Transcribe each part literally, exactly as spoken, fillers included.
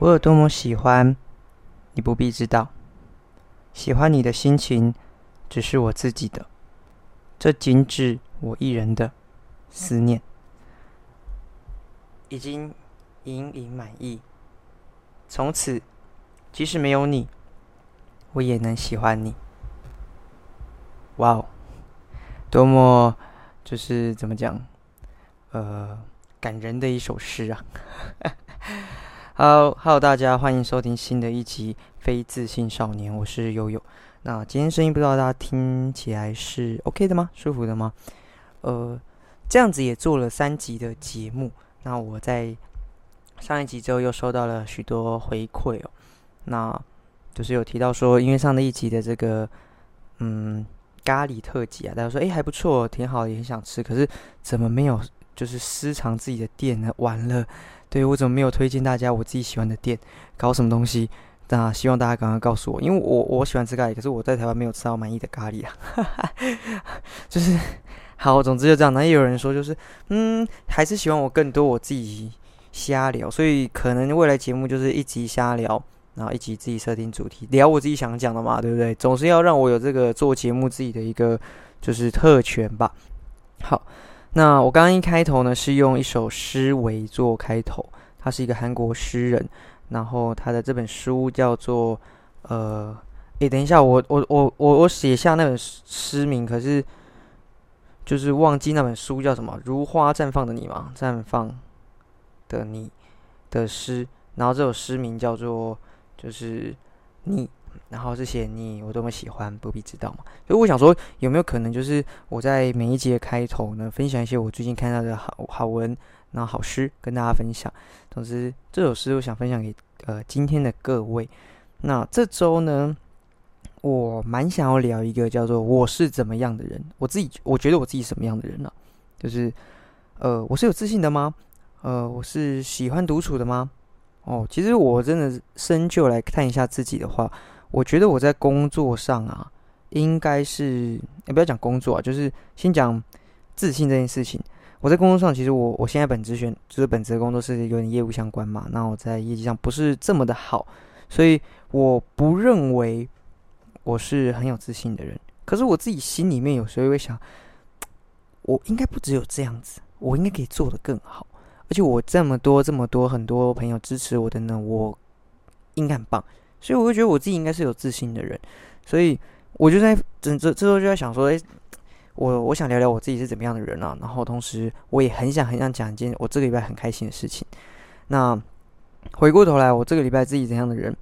我有多么喜欢，你不必知道。喜欢你的心情，只是我自己的，这仅止我一人的思念。已经隐隐满意，从此，即使没有你，我也能喜欢你。哇哦，多么就是怎么讲，呃，感人的一首诗啊！Hello， 大家欢迎收听新的一集《非自信少年》，我是悠悠。那今天声音不知道大家听起来是 OK 的吗？舒服的吗？呃，这样子也做了三集的节目。那我在上一集之后又收到了许多回馈哦。那就是有提到说，因为上的一集的这个嗯咖喱特辑啊，大家说哎还不错，挺好的，也很想吃，可是怎么没有就是私藏自己的店呢？完了。对，我怎么没有推荐大家我自己喜欢的店，搞什么东西？那希望大家赶快告诉我，因为我我喜欢吃咖喱，可是我在台湾没有吃到满意的咖喱啊。就是好，总之就这样。那也有人说，就是嗯，还是喜欢我更多我自己瞎聊，所以可能未来节目就是一集瞎聊，然后一集自己设定主题，聊我自己想讲的嘛，对不对？总是要让我有这个做节目自己的一个就是特权吧。好。那我刚刚一开头呢，是用一首诗为做开头，他是一个韩国诗人，然后他的这本书叫做呃，诶，等一下，我我我我我写下那本诗名，可是就是忘记那本书叫什么，《如花绽放的你》嘛，绽放的你的诗，然后这首诗名叫做就是你。然后是写你我多么喜欢，不必知道嘛。所以我想说，有没有可能就是我在每一集的开头呢，分享一些我最近看到的好好文，然后好诗跟大家分享。总之，这首诗我想分享给呃今天的各位。那这周呢，我蛮想要聊一个叫做"我是怎么样的人"。我自己我觉得我自己什么样的人呢、啊？就是呃，我是有自信的吗？呃，我是喜欢独处的吗？哦，其实我真的深究来看一下自己的话。我觉得我在工作上啊，应该是也、欸、不要讲工作啊，就是先讲自信这件事情。我在工作上，其实我我现在本职选就是本职的工作是有点业务相关嘛，那我在业绩上不是这么的好，所以我不认为我是很有自信的人。可是我自己心里面有时候会想，我应该不只有这样子，我应该可以做得更好。而且我这么多这么多很多朋友支持我的呢，我应该很棒。所以我会觉得我自己应该是有自信的人，所以我就在这这这时候就在想说，哎、欸，我我想聊聊我自己是怎么样的人啊。然后同时我也很想很想讲一件我这个礼拜很开心的事情。那回过头来，我这个礼拜自己怎样的人？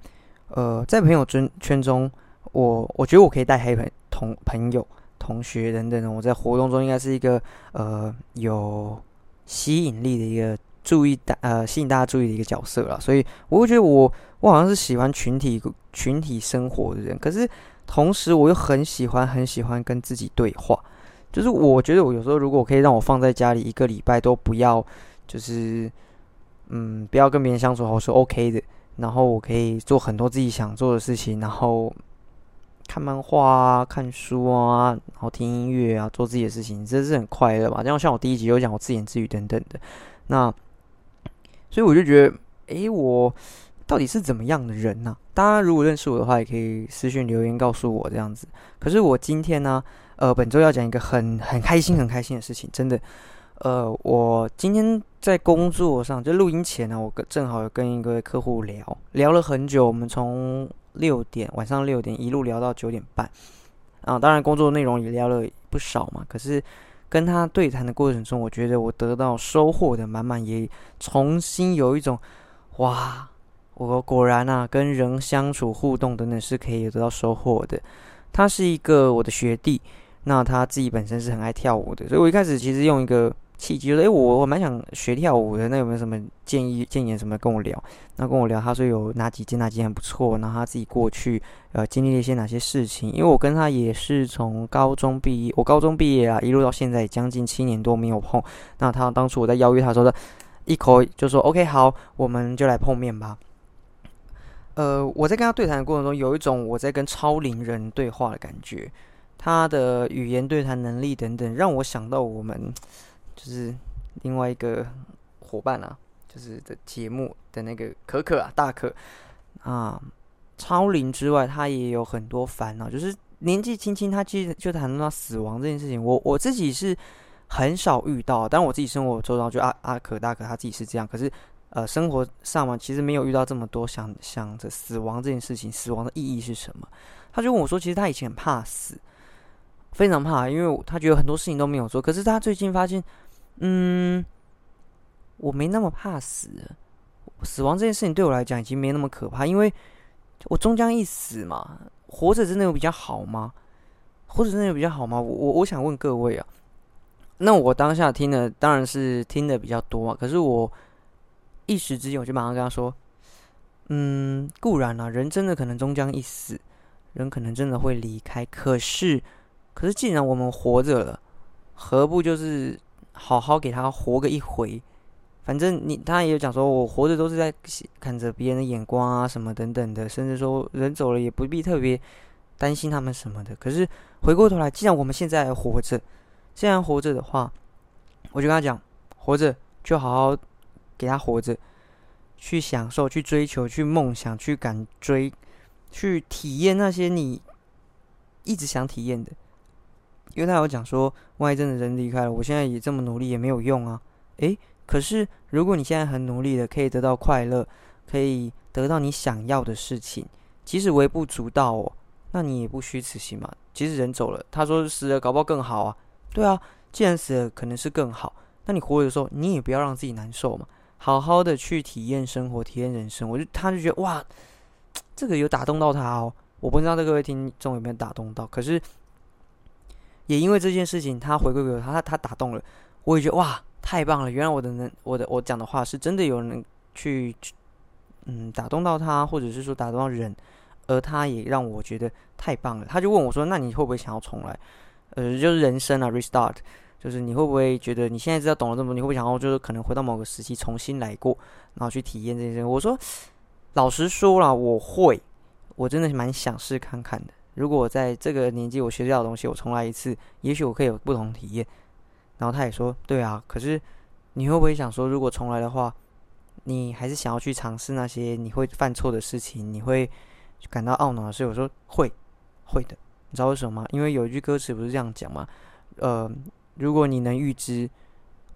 呃，在朋友圈中，我我觉得我可以带黑朋同朋友、同学等等。我在活动中应该是一个呃有吸引力的一个。注意大呃吸引大家注意的一个角色啦，所以我会觉得我我好像是喜欢群体群体生活的人，可是同时我又很喜欢很喜欢跟自己对话，就是我觉得我有时候如果可以让我放在家里一个礼拜都不要就是嗯不要跟别人相处，我是 OK 的，然后我可以做很多自己想做的事情，然后看漫画啊、看书啊，然后听音乐啊，做自己的事情，这是很快乐嘛。这样像我第一集有讲我自言自语等等的，那。所以我就觉得，诶，我到底是怎么样的人呢、啊？大家如果认识我的话，也可以私讯留言告诉我这样子。可是我今天呢、啊，呃，本周要讲一个很很开心、很开心的事情，真的。呃，我今天在工作上，就录音前呢、啊，我正好有跟一个客户聊，聊了很久。我们从六点晚上六点一路聊到九点半啊，当然工作内容也聊了不少嘛。可是。跟他对谈的过程中，我觉得我得到收获的满满，也重新有一种哇，我果然啊，跟人相处互动等等是可以得到收获的。他是一个我的学弟，那他自己本身是很爱跳舞的，所以我一开始其实用一个契机，就是哎，我我蛮想学跳舞的，那有没有什么建议、建言什么跟我聊？那跟我聊，他说有哪几件、哪几件很不错，然后他自己过去呃经历了一些哪些事情。因为我跟他也是从高中毕业，我高中毕业啊，一路到现在将近七年多没有碰。那他当初我在邀约他说的，一口就说 OK 好，我们就来碰面吧。呃，我在跟他对谈的过程中，有一种我在跟超龄人对话的感觉。他的语言对谈能力等等，让我想到我们就是另外一个伙伴啊，就是的节目的那个可可啊，大可啊，超龄之外，他也有很多烦恼，就是年纪轻轻，他其实就谈论到死亡这件事情，我我自己是很少遇到，但我自己生活周遭就阿阿可大可他自己是这样，可是呃生活上嘛，其实没有遇到这么多想想着死亡这件事情，死亡的意义是什么？他就问我说，其实他以前很怕死，非常怕，因为他觉得很多事情都没有做，可是他最近发现，嗯。我没那么怕死了，死亡这件事情对我来讲已经没那么可怕，因为我终将一死嘛。活着真的有比较好吗？活着真的有比较好吗？我我我想问各位啊。那我当下听的当然是听的比较多嘛，可是我一时之间我就马上跟他说，嗯，固然啊，人真的可能终将一死，人可能真的会离开，可是可是既然我们活着了，何不就是好好给他活个一回？反正你他也有讲说，我活着都是在看着别人的眼光啊，什么等等的，甚至说人走了也不必特别担心他们什么的。可是回过头来，既然我们现在还活着，既然活着的话，我就跟他讲，活着就好好给他活着，去享受、去追求、去梦想、去感追、去体验那些你一直想体验的。因为他有讲说，万一真的人离开了，我现在也这么努力也没有用啊，诶。可是，如果你现在很努力的，可以得到快乐，可以得到你想要的事情，即使微不足道哦，那你也不虚此行嘛。即使人走了，他说死了，搞不好更好啊。对啊，既然死了，可能是更好。那你活着的时候，你也不要让自己难受嘛，好好的去体验生活，体验人生。我就他就觉得哇，这个有打动到他哦。我不知道各位听众有没有打动到，可是也因为这件事情，他回馈给我，他他打动了，我也觉得哇。太棒了！原来我的能，我的我讲的话是真的有人去，嗯，打动到他，或者是说打动到人，而他也让我觉得太棒了。他就问我说：“那你会不会想要重来？呃，就是人生啊 ，restart， 就是你会不会觉得你现在知道懂了这么多，你会不会想要就是可能回到某个时期重新来过，然后去体验这件事？”我说：“老实说啦，我会，我真的蛮想试看看的。如果我在这个年纪我学到的东西，我重来一次，也许我可以有不同体验。”然后他也说：“对啊，可是你会不会想说，如果重来的话，你还是想要去尝试那些你会犯错的事情，你会感到懊恼的事？”我说：“会，会的。你知道为什么吗？因为有一句歌词不是这样讲吗？呃，如果你能预知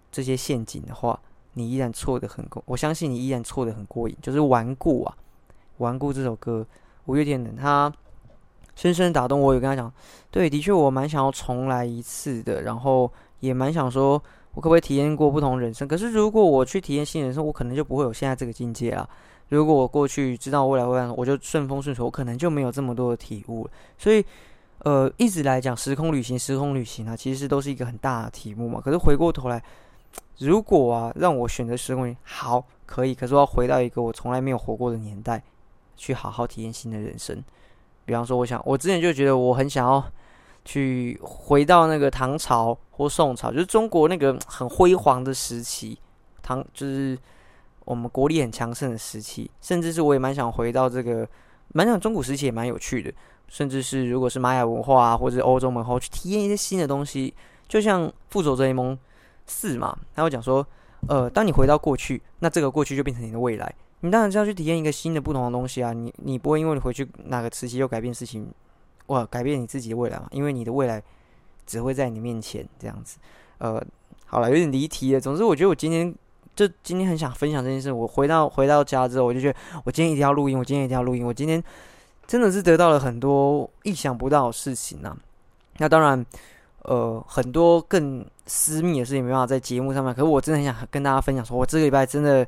这些陷阱的话，你依然错得很过，我相信你依然错得很过瘾。就是《顽固》啊，《顽固》这首歌，五月天的他。”深深打动我，有跟他讲，对，的确我蛮想要重来一次的，然后也蛮想说，我可不可以体验过不同人生？可是如果我去体验新人生，我可能就不会有现在这个境界了。如果我过去知道未来会怎样，我就顺风顺水，我可能就没有这么多的体悟了。所以，呃，一直来讲时空旅行，时空旅行啊，其实都是一个很大的题目嘛。可是回过头来，如果啊让我选择时空旅行，好，可以，可是我要回到一个我从来没有活过的年代，去好好体验新的人生。比方说，我想，我之前就觉得我很想要去回到那个唐朝或宋朝，就是中国那个很辉煌的时期，唐就是我们国力很强盛的时期，甚至是我也蛮想回到这个，蛮想中古时期也蛮有趣的，甚至是如果是玛雅文化啊，或者是欧洲文化，去体验一些新的东西，就像《复仇者联盟四》嘛，他会讲说，呃，当你回到过去，那这个过去就变成你的未来。你当然是要去体验一个新的、不同的东西啊！你你不会因为你回去哪个时期又改变事情，哇，改变你自己的未来嘛？因为你的未来只会在你面前这样子。呃，好了，有点离题了。总之，我觉得我今天就今天很想分享这件事。我回到回到家之后，我就觉得我今天一定要录音，我今天一定要录音。我今天真的是得到了很多意想不到的事情啊！那当然，呃，很多更私密的事情没办法在节目上面。可是我真的很想跟大家分享，说我这个礼拜真的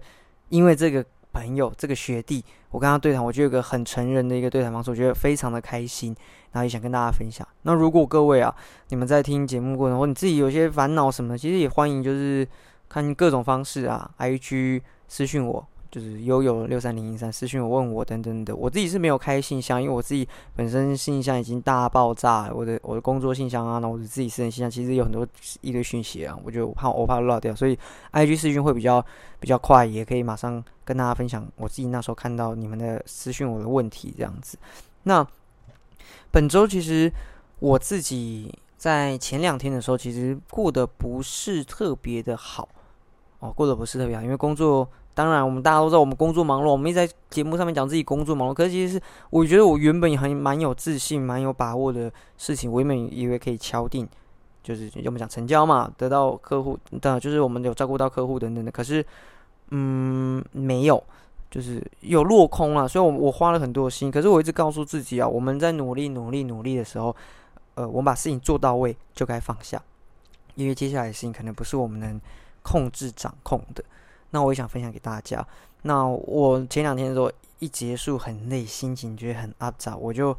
因为这个。朋友，这个学弟，我跟他对谈，我觉得有个很成人的一个对谈方式，我觉得非常的开心，然后也想跟大家分享。那如果各位啊，你们在听节目过程，或你自己有些烦恼什么的，其实也欢迎就是看各种方式啊 ，I G 私讯我，就是悠悠六三零一三私讯我问我等等的。我自己是没有开信箱，因为我自己本身信箱已经大爆炸了，我的我的工作信箱啊，那我的自己私人信箱其实有很多一堆讯息啊，我觉得我怕我怕漏掉，所以 I G 私讯会比较比较快，也可以马上。跟大家分享我自己那时候看到你们的私讯我的问题这样子。那本周其实我自己在前两天的时候，其实过得不是特别的好哦，过得不是特别好，因为工作当然我们大家都知道我们工作忙碌，我们一直在节目上面讲自己工作忙碌，可是其实是我觉得我原本也很蛮有自信蛮有把握的事情，我原本以为可以敲定，就是我们讲成交嘛，得到客户，就是我们有照顾到客户等等的，可是嗯没有，就是有落空啊，所以我我花了很多心，可是我一直告诉自己啊，我们在努力努力努力的时候，呃，我们把事情做到位就该放下，因为接下来的事情可能不是我们能控制掌控的。那我也想分享给大家。那我前两天的时候一结束很累，心情觉得很阿杂，我就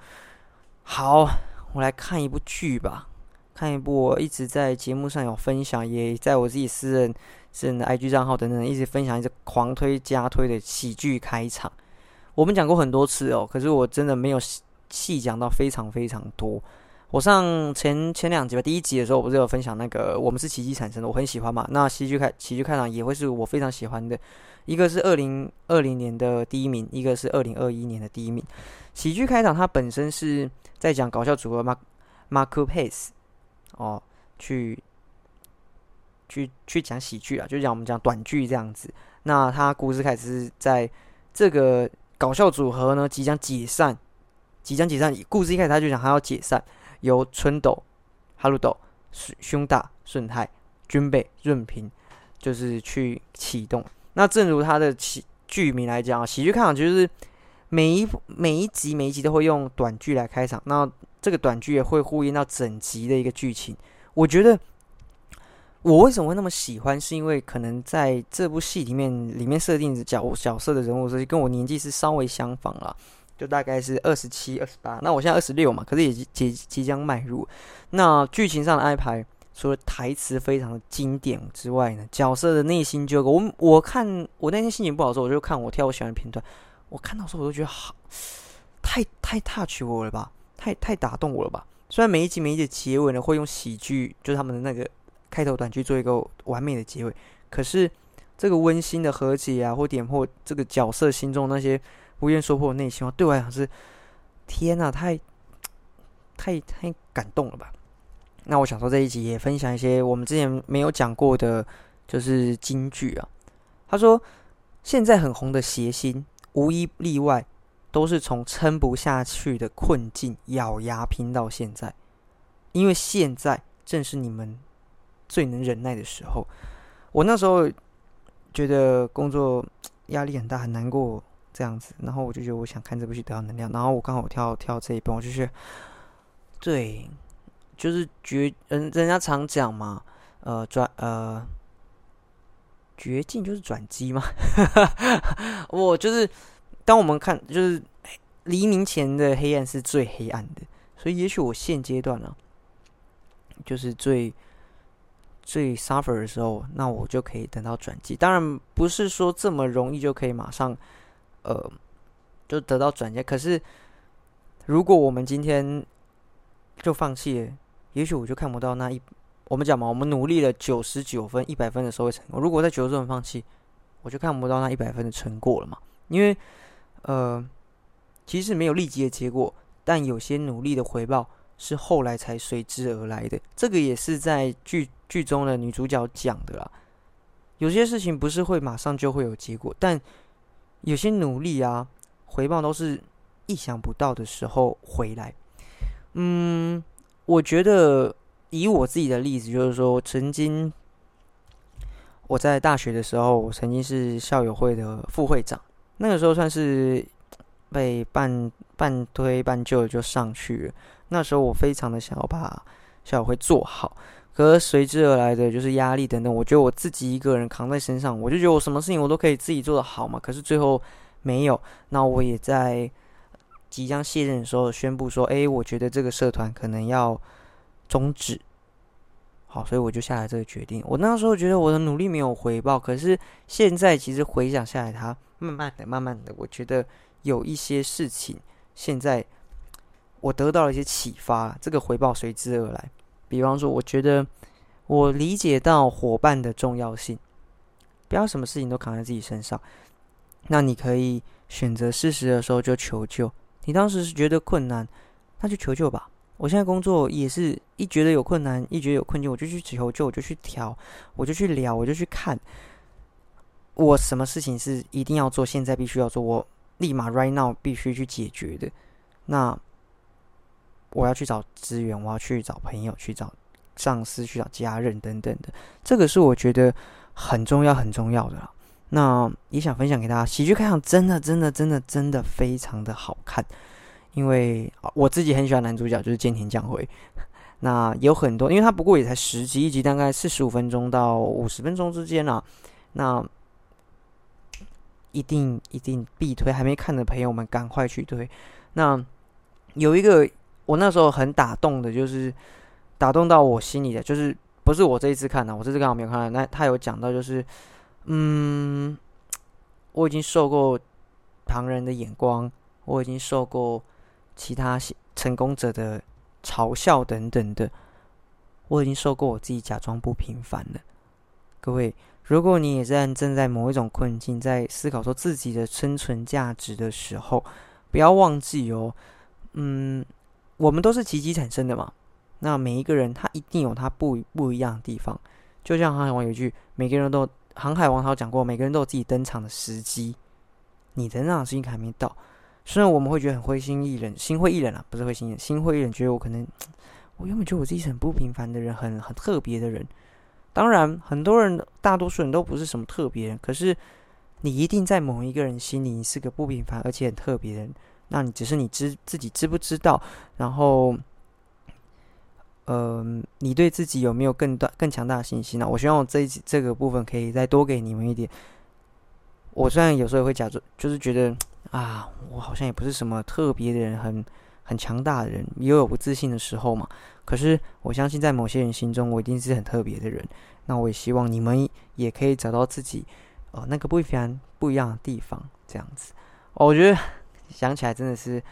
好，我来看一部剧吧，看一部我一直在节目上有分享，也在我自己私人私人的 I G 账号等等一直分享，一直狂推加推的喜剧开场。我们讲过很多次哦，可是我真的没有细讲到非常非常多。我上前前两集吧，第一集的时候我不是有分享那个我们是奇迹产生的，我很喜欢嘛。那喜剧开喜剧开场也会是我非常喜欢的，一个是二零二零年的第一名，一个是二零二一年的第一名。喜剧开场它本身是在讲搞笑组合 Mark Mark Pace。哦，去去去讲喜剧啊，就讲我们讲短剧这样子。那他故事开始是在这个搞笑组合呢即将解散，即将解散。故事一开始他就讲他要解散，由春斗、哈鲁斗、胸大、顺泰、军备、润平，就是去启动。那正如他的剧名来讲啊，喜剧开场就是每一每一集每一集都会用短剧来开场。那这个短剧也会呼应到整集的一个剧情。我觉得我为什么会那么喜欢，是因为可能在这部戏里面，里面设定角角色的人物，所以跟我年纪是稍微相仿啦，就大概是二十七、二十八。那我现在二十六嘛，可是也即即将迈入。那剧情上的安排，除了台词非常的经典之外呢，角色的内心纠葛，我我看我那天心情不好的时候，我就看我挑我喜欢的片段，我看到的时候我都觉得好，太太 touch 我了吧。太太打动我了吧！虽然每一集每一集结尾呢会用喜剧，就是他们的那个开头短剧做一个完美的结尾，可是这个温馨的和解啊，或点破这个角色心中那些不愿说破的内心话，对我来讲是天啊，太太太感动了吧！那我想说这一集也分享一些我们之前没有讲过的，就是金句啊。他说，现在很红的谐星，无一例外。都是从撑不下去的困境咬牙拼到现在，因为现在正是你们最能忍耐的时候。我那时候觉得工作压力很大，很难过这样子，然后我就觉得我想看这部剧得到能量，然后我刚好跳跳这一本，我就觉得对，就是绝人人家常讲嘛，呃转呃绝境就是转机嘛，我就是。当我们看，就是黎明前的黑暗是最黑暗的，所以也许我现阶段呢、啊，就是最最 suffer 的时候，那我就可以等到转机。当然不是说这么容易就可以马上，呃，就得到转机。可是如果我们今天就放弃了，也许我就看不到那一。我们讲嘛，我们努力了九十九分、一百分的时候会成功。如果在九十分放弃，我就看不到那一百分的成果了嘛，因为。呃，其实没有立即的结果，但有些努力的回报是后来才随之而来的。这个也是在剧剧中的女主角讲的啦。有些事情不是会马上就会有结果，但有些努力啊，回报都是意想不到的时候回来。嗯，我觉得以我自己的例子，就是说，曾经我在大学的时候，我曾经是校友会的副会长。那个时候算是被半半推半就就上去了。那时候我非常的想要把校友会做好，可是随之而来的就是压力等等。我觉得我自己一个人扛在身上，我就觉得我什么事情我都可以自己做得好嘛。可是最后没有。那我也在即将卸任的时候宣布说：“哎，我觉得这个社团可能要终止。”好，所以我就下了这个决定。我那时候觉得我的努力没有回报，可是现在其实回想下来，它。慢慢的，慢慢的，我觉得有一些事情，现在我得到了一些启发，这个回报随之而来。比方说，我觉得我理解到伙伴的重要性，不要什么事情都扛在自己身上。那你可以选择适时的时候就求救。你当时是觉得困难，那就求救吧。我现在工作也是一觉得有困难，一觉得有困境，我就去求救，我就去调，我就去聊，我就去看。我什么事情是一定要做，现在必须要做，我立马 right now 必须去解决的，那我要去找资源，我要去找朋友，去找上司，去找家人等等的，这个是我觉得很重要很重要的啦。那也想分享给大家，喜剧开场真的真的真的真的非常的好看，因为我自己很喜欢男主角就是菅田将晖，那有很多，因为他不过也才十集，一集大概四十五分钟到五十分钟之间啊，那一定一定必推，还没看的朋友们赶快去推。那有一个我那时候很打动的，就是打动到我心里的，就是不是我这一次看的、啊，我这次刚好没有看到。那他有讲到就是，嗯，我已经受过旁人的眼光，我已经受过其他成功者的嘲笑等等的，我已经受过我自己假装不平凡了。各位，如果你也在正在某一种困境，在思考说自己的生存价值的时候，不要忘记哦，嗯，我们都是奇迹产生的嘛。那每一个人他一定有他 不, 不一样的地方，就像航海王有一句，每个人都航海王他有讲过，每个人都有自己登场的时机，你登场的时机还没到。虽然我们会觉得很灰心意冷，心灰意冷啊，不是灰心意冷，心灰意冷，觉得我可能，我原本觉得我自己是很不平凡的人，很很特别的人。当然，很多人，大多数人都不是什么特别人，可是你一定在某一个人心里，你是个不平凡而且很特别的人。那你只是你知自己知不知道，然后。呃，你对自己有没有更大、更强大的信心呢、啊？我希望我这一这个部分可以再多给你们一点。我虽然有时候也会假装，就是觉得啊，我好像也不是什么特别的人，很很强大的人，也有不自信的时候嘛。可是我相信，在某些人心中，我一定是很特别的人。那我也希望你们也可以找到自己哦、呃、那个不一样、不一样的地方，这样子。哦、我觉得想起来真的是。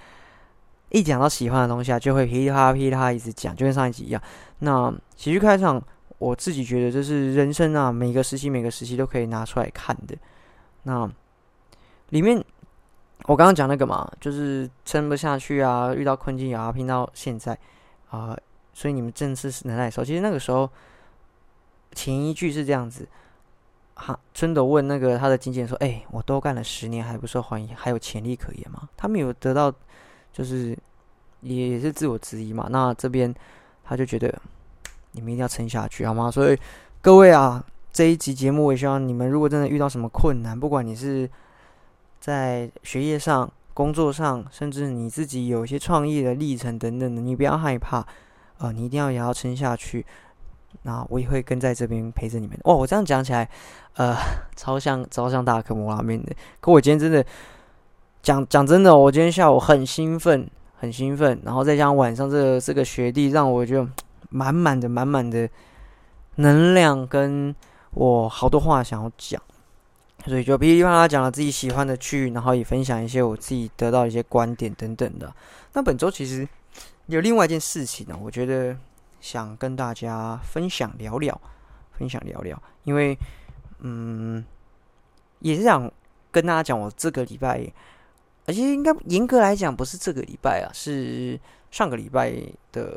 一讲到喜欢的东西啊，就会噼里啪啦噼里啪啦一直讲，就跟上一集一样。那喜剧开场，我自己觉得这是人生啊，每个时期每个时期都可以拿出来看的。那里面我刚刚讲那个嘛，就是撑不下去啊，遇到困境啊，拼到现在啊、呃，所以你们正是能耐的时候。其实那个时候前一句是这样子，哈，春斗问那个他的经纪人说：“哎、欸，我都干了十年还不受欢迎，还有潜力可言吗？”他没有得到。就是也是自我质疑嘛，那这边他就觉得你们一定要撑下去好吗？所以各位啊，这一集节目我也希望你们，如果真的遇到什么困难，不管你是在学业上、工作上，甚至你自己有一些创业的历程等等的，你不要害怕，呃，你一定要也要撑下去。那我也会跟在这边陪着你们。哇，我这样讲起来，呃，超像超像大坑摩拉面的。可我今天真的。讲讲真的，我今天下午很兴奋，很兴奋，然后再加上晚上这个这个学弟，让我就满满的满满的能量，跟我好多话想要讲，所以就噼里啪啦讲了自己喜欢的区域，然后也分享一些我自己得到一些观点等等的。那本周其实有另外一件事情呢、啊，我觉得想跟大家分享聊聊，分享聊聊，因为嗯，也是想跟大家讲我这个礼拜。而且应该严格来讲不是这个礼拜啊，是上个礼拜的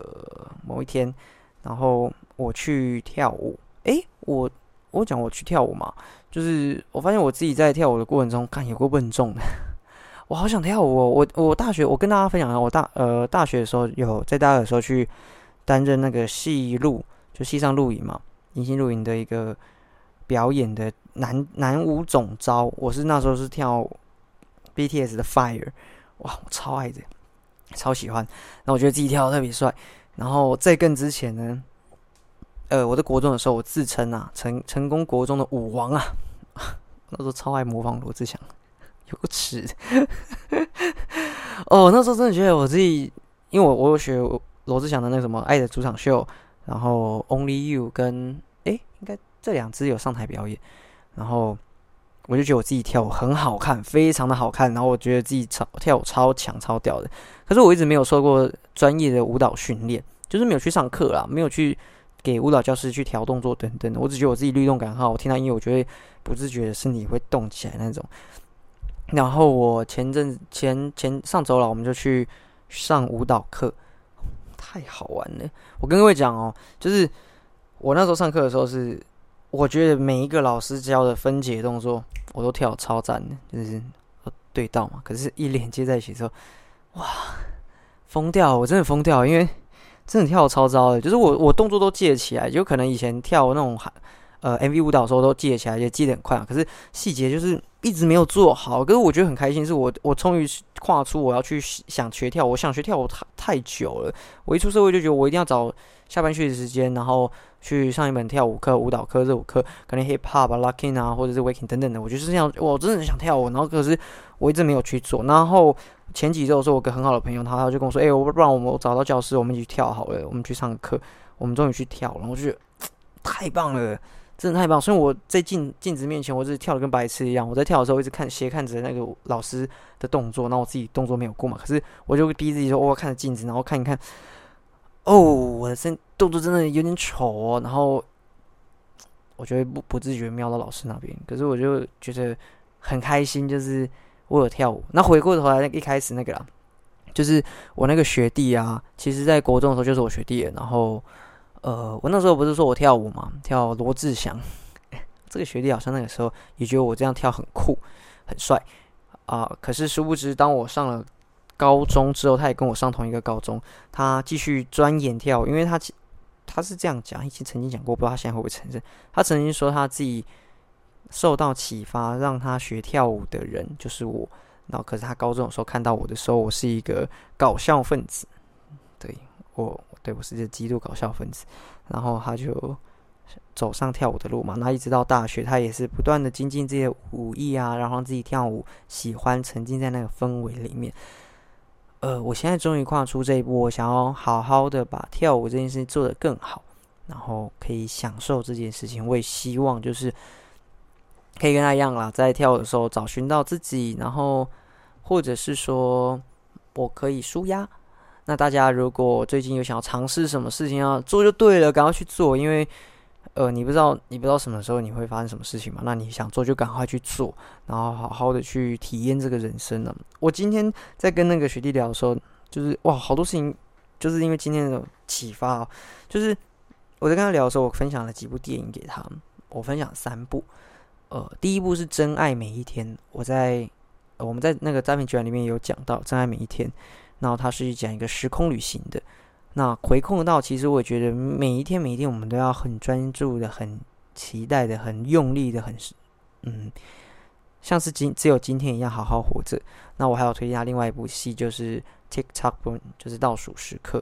某一天，然后我去跳舞。诶，我我讲我去跳舞嘛，就是我发现我自己在跳舞的过程中，看有过笨重的，我好想跳舞、哦。我我大学我跟大家分享一下，我大呃大学的时候有在大二的时候去担任那个系路，就系上录影嘛，迎新录影的一个表演的男男舞总招，我是那时候是跳。B T S 的 Fire， 哇，我超爱的，超喜欢。然后我觉得自己跳得特别帅。然后在更之前呢，呃，我在国中的时候，我自称啊，成成功国中的舞王啊，那时候超爱模仿罗志祥，有个耻。哦，那时候真的觉得我自己，因为我我有学罗志祥的那个什么《爱的主场秀》，然后《Only You》跟哎，应该这两支有上台表演，然后。我就觉得我自己跳舞很好看，非常的好看，然后我觉得自己超跳舞超强超屌的。可是我一直没有受过专业的舞蹈训练，就是没有去上课啦，没有去给舞蹈教师去调动作等等的。我只觉得我自己律动感很好，我听到音乐我就会不自觉的身体会动起来那种。然后我前阵前前上周了，我们就去上舞蹈课，太好玩了。我跟各位讲哦，就是我那时候上课的时候是。我觉得每一个老师教的分解动作我都跳超赞的，就是对到嘛，可是一连接在一起之后，哇，疯掉了，我真的疯掉了，因为真的跳超糟的，就是我我动作都记得起来，就可能以前跳那种呃 M V 舞蹈的时候都记得起来，也记得很快，可是细节就是一直没有做好。可是我觉得很开心，是我我终于跨出我要去想学跳，我想学跳我太太久了，我一出社会就觉得我一定要找下班休息时间，然后去上一门跳舞课、舞蹈课、热舞课，可能 hip hop 啊、locking 啊，或者是 waking 等等的，我就是这样，我真的想跳舞，然后可是我一直没有去做，然后。前几周的时候，我跟很好的朋友，他他就跟我说：“哎、欸，我不然我们找到教室，我们一起跳好了，我们去上课，我们终于去跳了。”然后我就觉得太棒了，真的太棒了！所以我在镜镜子面前，我是跳的跟白痴一样。我在跳的时候，一直看斜看着那个老师的动作，然后我自己动作没有过嘛，可是我就逼自己说：“我、哦、看着镜子，然后看一看，哦，我的身动作真的有点丑哦。”然后我就会不不自觉瞄到老师那边，可是我就觉得很开心，就是。我有跳舞，那回过头来一开始那个啦，就是我那个学弟啊，其实在国中的时候就是我学弟了，然后呃，我那时候不是说我跳舞嘛，跳罗志祥，这个学弟好像那个时候也觉得我这样跳很酷、很帅啊、呃，可是殊不知当我上了高中之后，他也跟我上同一个高中，他继续钻研跳舞，因为他他是这样讲，以前曾经讲过，不知道他现在会不会承认，他曾经说他自己。受到启发让他学跳舞的人就是我，然后可是他高中的时候看到我的时候，我是一个搞笑分子，对我，对我是一个极度搞笑分子，然后他就走上跳舞的路嘛，那一直到大学，他也是不断的精进自己的舞艺啊，然后让自己跳舞，喜欢沉浸在那个氛围里面。呃，我现在终于跨出这一步，我想要好好的把跳舞这件事做得更好，然后可以享受这件事情。我也希望就是。可以跟他一样啦，在跳舞的时候找寻到自己，然后或者是说我可以抒压。那大家如果最近有想要尝试什么事情要做就对了，赶快去做，因为呃你不知道你不知道什么时候你会发生什么事情嘛，那你想做就赶快去做，然后好好的去体验这个人生了。我今天在跟那个学弟聊的时候，就是哇，好多事情就是因为今天的启发、哦，就是我在跟他聊的时候，我分享了几部电影给他，我分享三部。呃，第一部是《真爱每一天》，我在、呃、我们在那个诈骗集团里面有讲到《真爱每一天》，然后它是讲一个时空旅行的。那回控到，其实我觉得每一天每一天我们都要很专注的、很期待的、很用力的、很嗯，像是今只有今天一样好好活着。那我还有推荐他另外一部戏，就是《TikTok》，就是《倒数时刻》。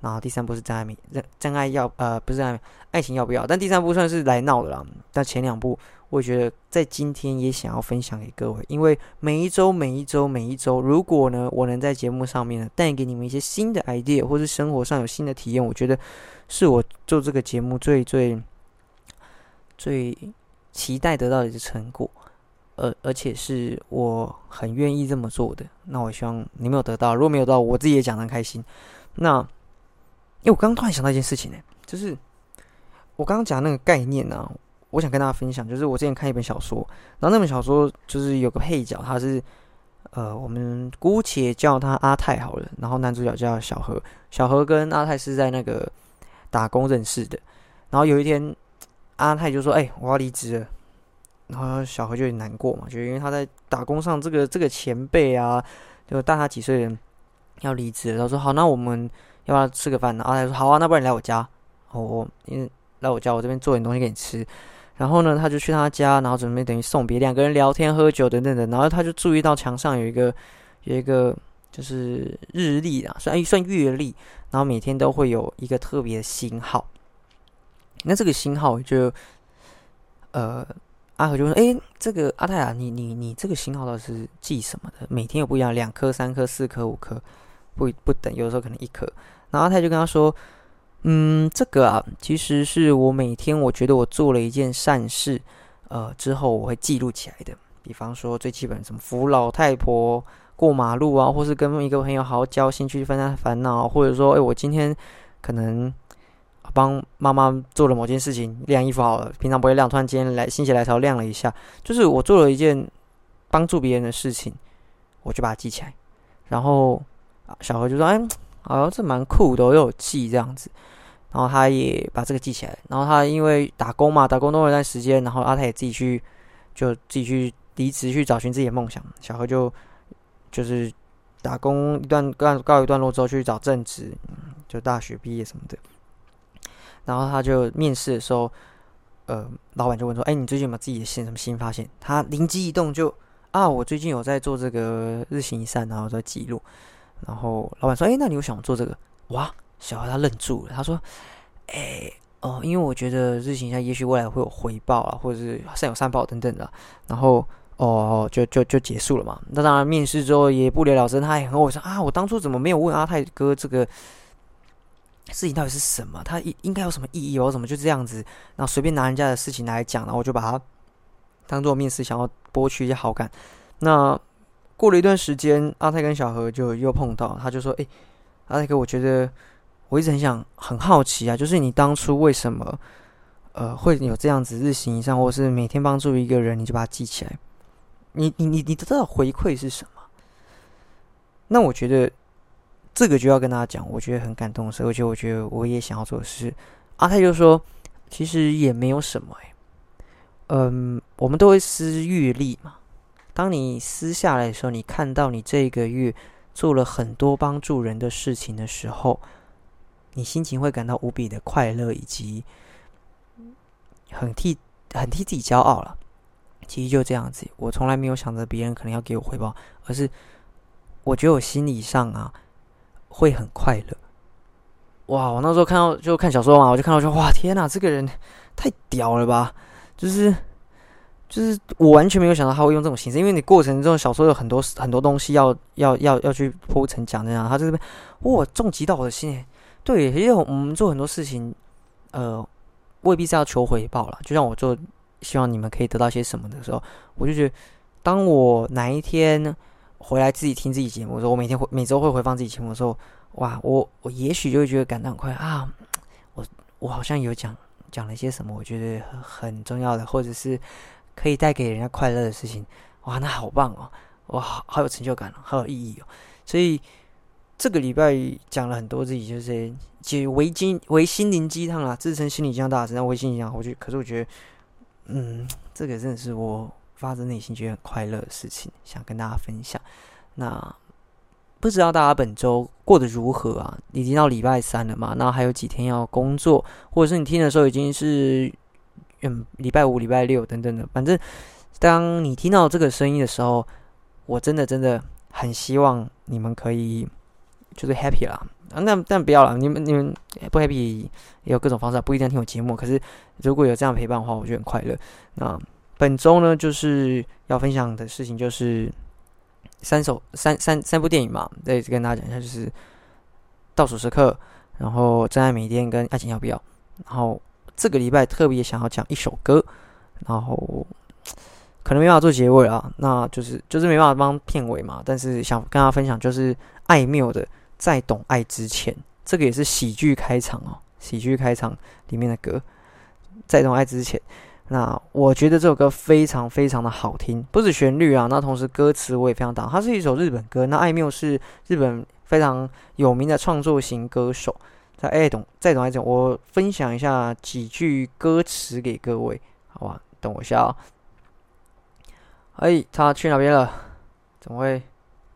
然后第三部是真爱没真爱要呃不是真爱爱情要不要？但第三部算是来闹的啦。但前两部我觉得在今天也想要分享给各位，因为每一周每一周每一周，如果呢我能在节目上面呢带给你们一些新的 idea， 或是生活上有新的体验，我觉得是我做这个节目最最最期待得到的一个成果。而、呃、而且是我很愿意这么做的。那我希望你们有得到，如果没有得到，我自己也讲得很开心。那。因为我刚刚突然想到一件事情、欸、就是我刚刚讲那个概念啊，我想跟大家分享，就是我之前看一本小说，然后那本小说就是有个配角，他是呃，我们姑且叫他阿泰好了，然后男主角叫小何，小何跟阿泰是在那个打工认识的，然后有一天阿泰就说：“哎、欸，我要离职了。”然后小何就有点难过嘛，就因为他在打工上这个这个前辈啊，就大他几岁的人要离职了，他说：“好，那我们。”要不要吃个饭呢？阿泰说：“好啊，那不然你来我家，我、哦、因来我家，我这边做点东西给你吃。”然后呢，他就去他家，然后准备等于送别，两个人聊天、喝酒等等的。然后他就注意到墙上有一个有一个就是日历啊，算算月历，然后每天都会有一个特别的星号。那这个星号就呃，阿和就说：“哎，这个阿泰啊，你你你这个星号到底是记什么的？每天有不一样，两颗、三颗、四颗、五颗。”不不等，有的时候可能一颗。然后阿泰就跟他说：“嗯，这个啊，其实是我每天我觉得我做了一件善事，呃，之后我会记录起来的。比方说最基本什么扶老太婆过马路啊，或是跟一个朋友好好交心去分担烦恼，或者说，哎、欸，我今天可能帮妈妈做了某件事情，晾衣服好了，平常不会晾，突然间来心血来潮晾了一下，就是我做了一件帮助别人的事情，我就把它记起来，然后。”小何就说：“哎，好、啊、像这蛮酷的，我有记这样子。”然后他也把这个记起来，然后他因为打工嘛，打工都有一段时间，然后阿泰也自己去就自己去离职去找寻自己的梦想。小何就就是打工一段告一段落之后去找正职，就大学毕业什么的。然后他就面试的时候，呃，老板就问说：“哎、欸，你最近有没有自己的新什么新发现？”他灵机一动就啊，我最近有在做这个日行一善，然后在记录。然后老板说：“哎、欸，那你有想做这个？”哇！小孩他愣住了，他说：“哎、欸，哦、呃，因为我觉得日行一善也许未来会有回报啊，或者是善有善报等等的、啊。”然后哦，就就就结束了嘛。那当然，面试之后也不了了之，他也很后悔说：“啊，我当初怎么没有问阿泰哥这个事情到底是什么？他应该有什么意义？我怎么就这样子，然后随便拿人家的事情来讲，然后我就把它当做面试，想要博取一些好感。”那过了一段时间，阿泰跟小何就又碰到，他就说：“哎、欸，阿泰哥，我觉得。”我一直很想很好奇啊，就是你当初为什么呃会有这样子日行一善，或是每天帮助一个人你就把它记起来，你你你你得到的回馈是什么？那我觉得这个就要跟大家讲，我觉得很感动的事，而且我觉得我也想要做的事。阿泰就说，其实也没有什么、欸、嗯，我们都会撕月历嘛，当你撕下来的时候，你看到你这个月做了很多帮助人的事情的时候，你心情会感到无比的快乐，以及很替很替自己骄傲了。其实就这样子，我从来没有想着别人可能要给我回报，而是我觉得我心理上啊会很快乐。哇！我那时候看到就看小说嘛，我就看到就哇天哪，这个人太屌了吧！就是就是我完全没有想到他会用这种形式，因为你过程中小说有很多很多东西要要要要去铺陈讲的呀。他这边哇重击到我的心。对，其实我们做很多事情，呃，未必是要求回报啦。就像我做，希望你们可以得到些什么的时候，我就觉得，当我哪一天回来自己听自己节目的时候，我每天回每周会回放自己节目的时候，哇，我我也许就会觉得感到很快啊，我我好像有讲讲了一些什么，我觉得很重要的，或者是可以带给人家快乐的事情，哇，那好棒哦，哇，好有成就感哦，好有意义哦，所以。这个礼拜讲了很多自己就是解唯心唯心灵鸡汤啦，自称心理鸡汤大师，但唯心灵鸡汤，我觉得，可是我觉得，嗯，这个真的是我发自内心觉得很快乐的事情，想跟大家分享。那不知道大家本周过得如何啊？已经到礼拜三了嘛，那还有几天要工作，或者是你听的时候已经是嗯礼拜五、礼拜六等等的，反正当你听到这个声音的时候，我真的真的很希望你们可以。就是 happy 啦，啊、那但不要啦，你们你们不 happy 也有各种方式，不一定要听我节目。可是如果有这样陪伴的话，我就很快乐。那本周呢，就是要分享的事情就是三首三三三部电影嘛，再跟大家讲一下，就是《倒数时刻》，然后《真爱每一天》跟《爱情要不要》。然后这个礼拜特别想要讲一首歌，然后可能没办法做结尾啦，那就是就是没办法帮片尾嘛，但是想跟大家分享就是艾缪的。在懂爱之前，这个也是喜剧开场哦，喜剧开场里面的歌，在懂爱之前，那我觉得这首歌非常非常的好听，不止旋律啊，那同时歌词我也非常懂，它是一首日本歌，那艾缪是日本非常有名的创作型歌手，在哎懂在懂爱之前，我分享一下几句歌词给各位，好吧，等我一下哦。哎，他去哪边了？怎么会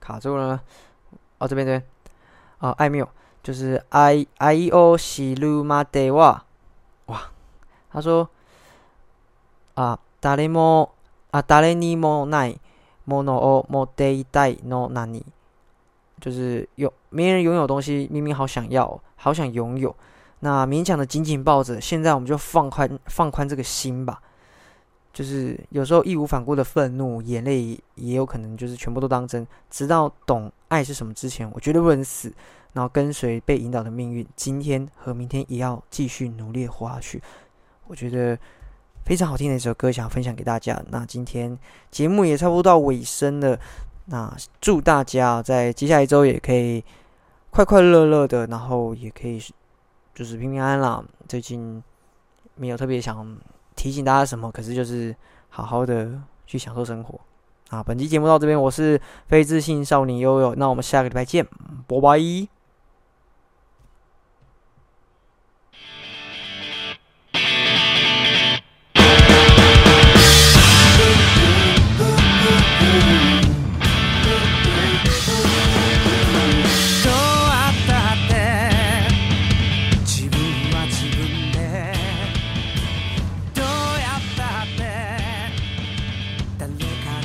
卡住了呢？哦，这边这边。啊、呃，艾缪就是爱爱を知るまでは，哇，他说啊，誰も啊誰にもないものを持っていたいのなに，就是有没人拥有东西，明明好想要，好想拥有，那勉强的紧紧抱着，现在我们就放宽放宽这个心吧。就是有时候义无反顾的愤怒，眼泪也有可能就是全部都当真。直到懂爱是什么之前，我绝对不能死。然后跟随被引导的命运，今天和明天也要继续努力活下去。我觉得非常好听的一首歌，想分享给大家。那今天节目也差不多到尾声了，那祝大家在接下来一周也可以快快乐乐的，然后也可以就是平平安安啦。最近没有特别想。提醒大家什么？可是就是好好的去享受生活啊！本期节目到这边，我是非自信少年悠悠，那我们下个礼拜见，拜拜。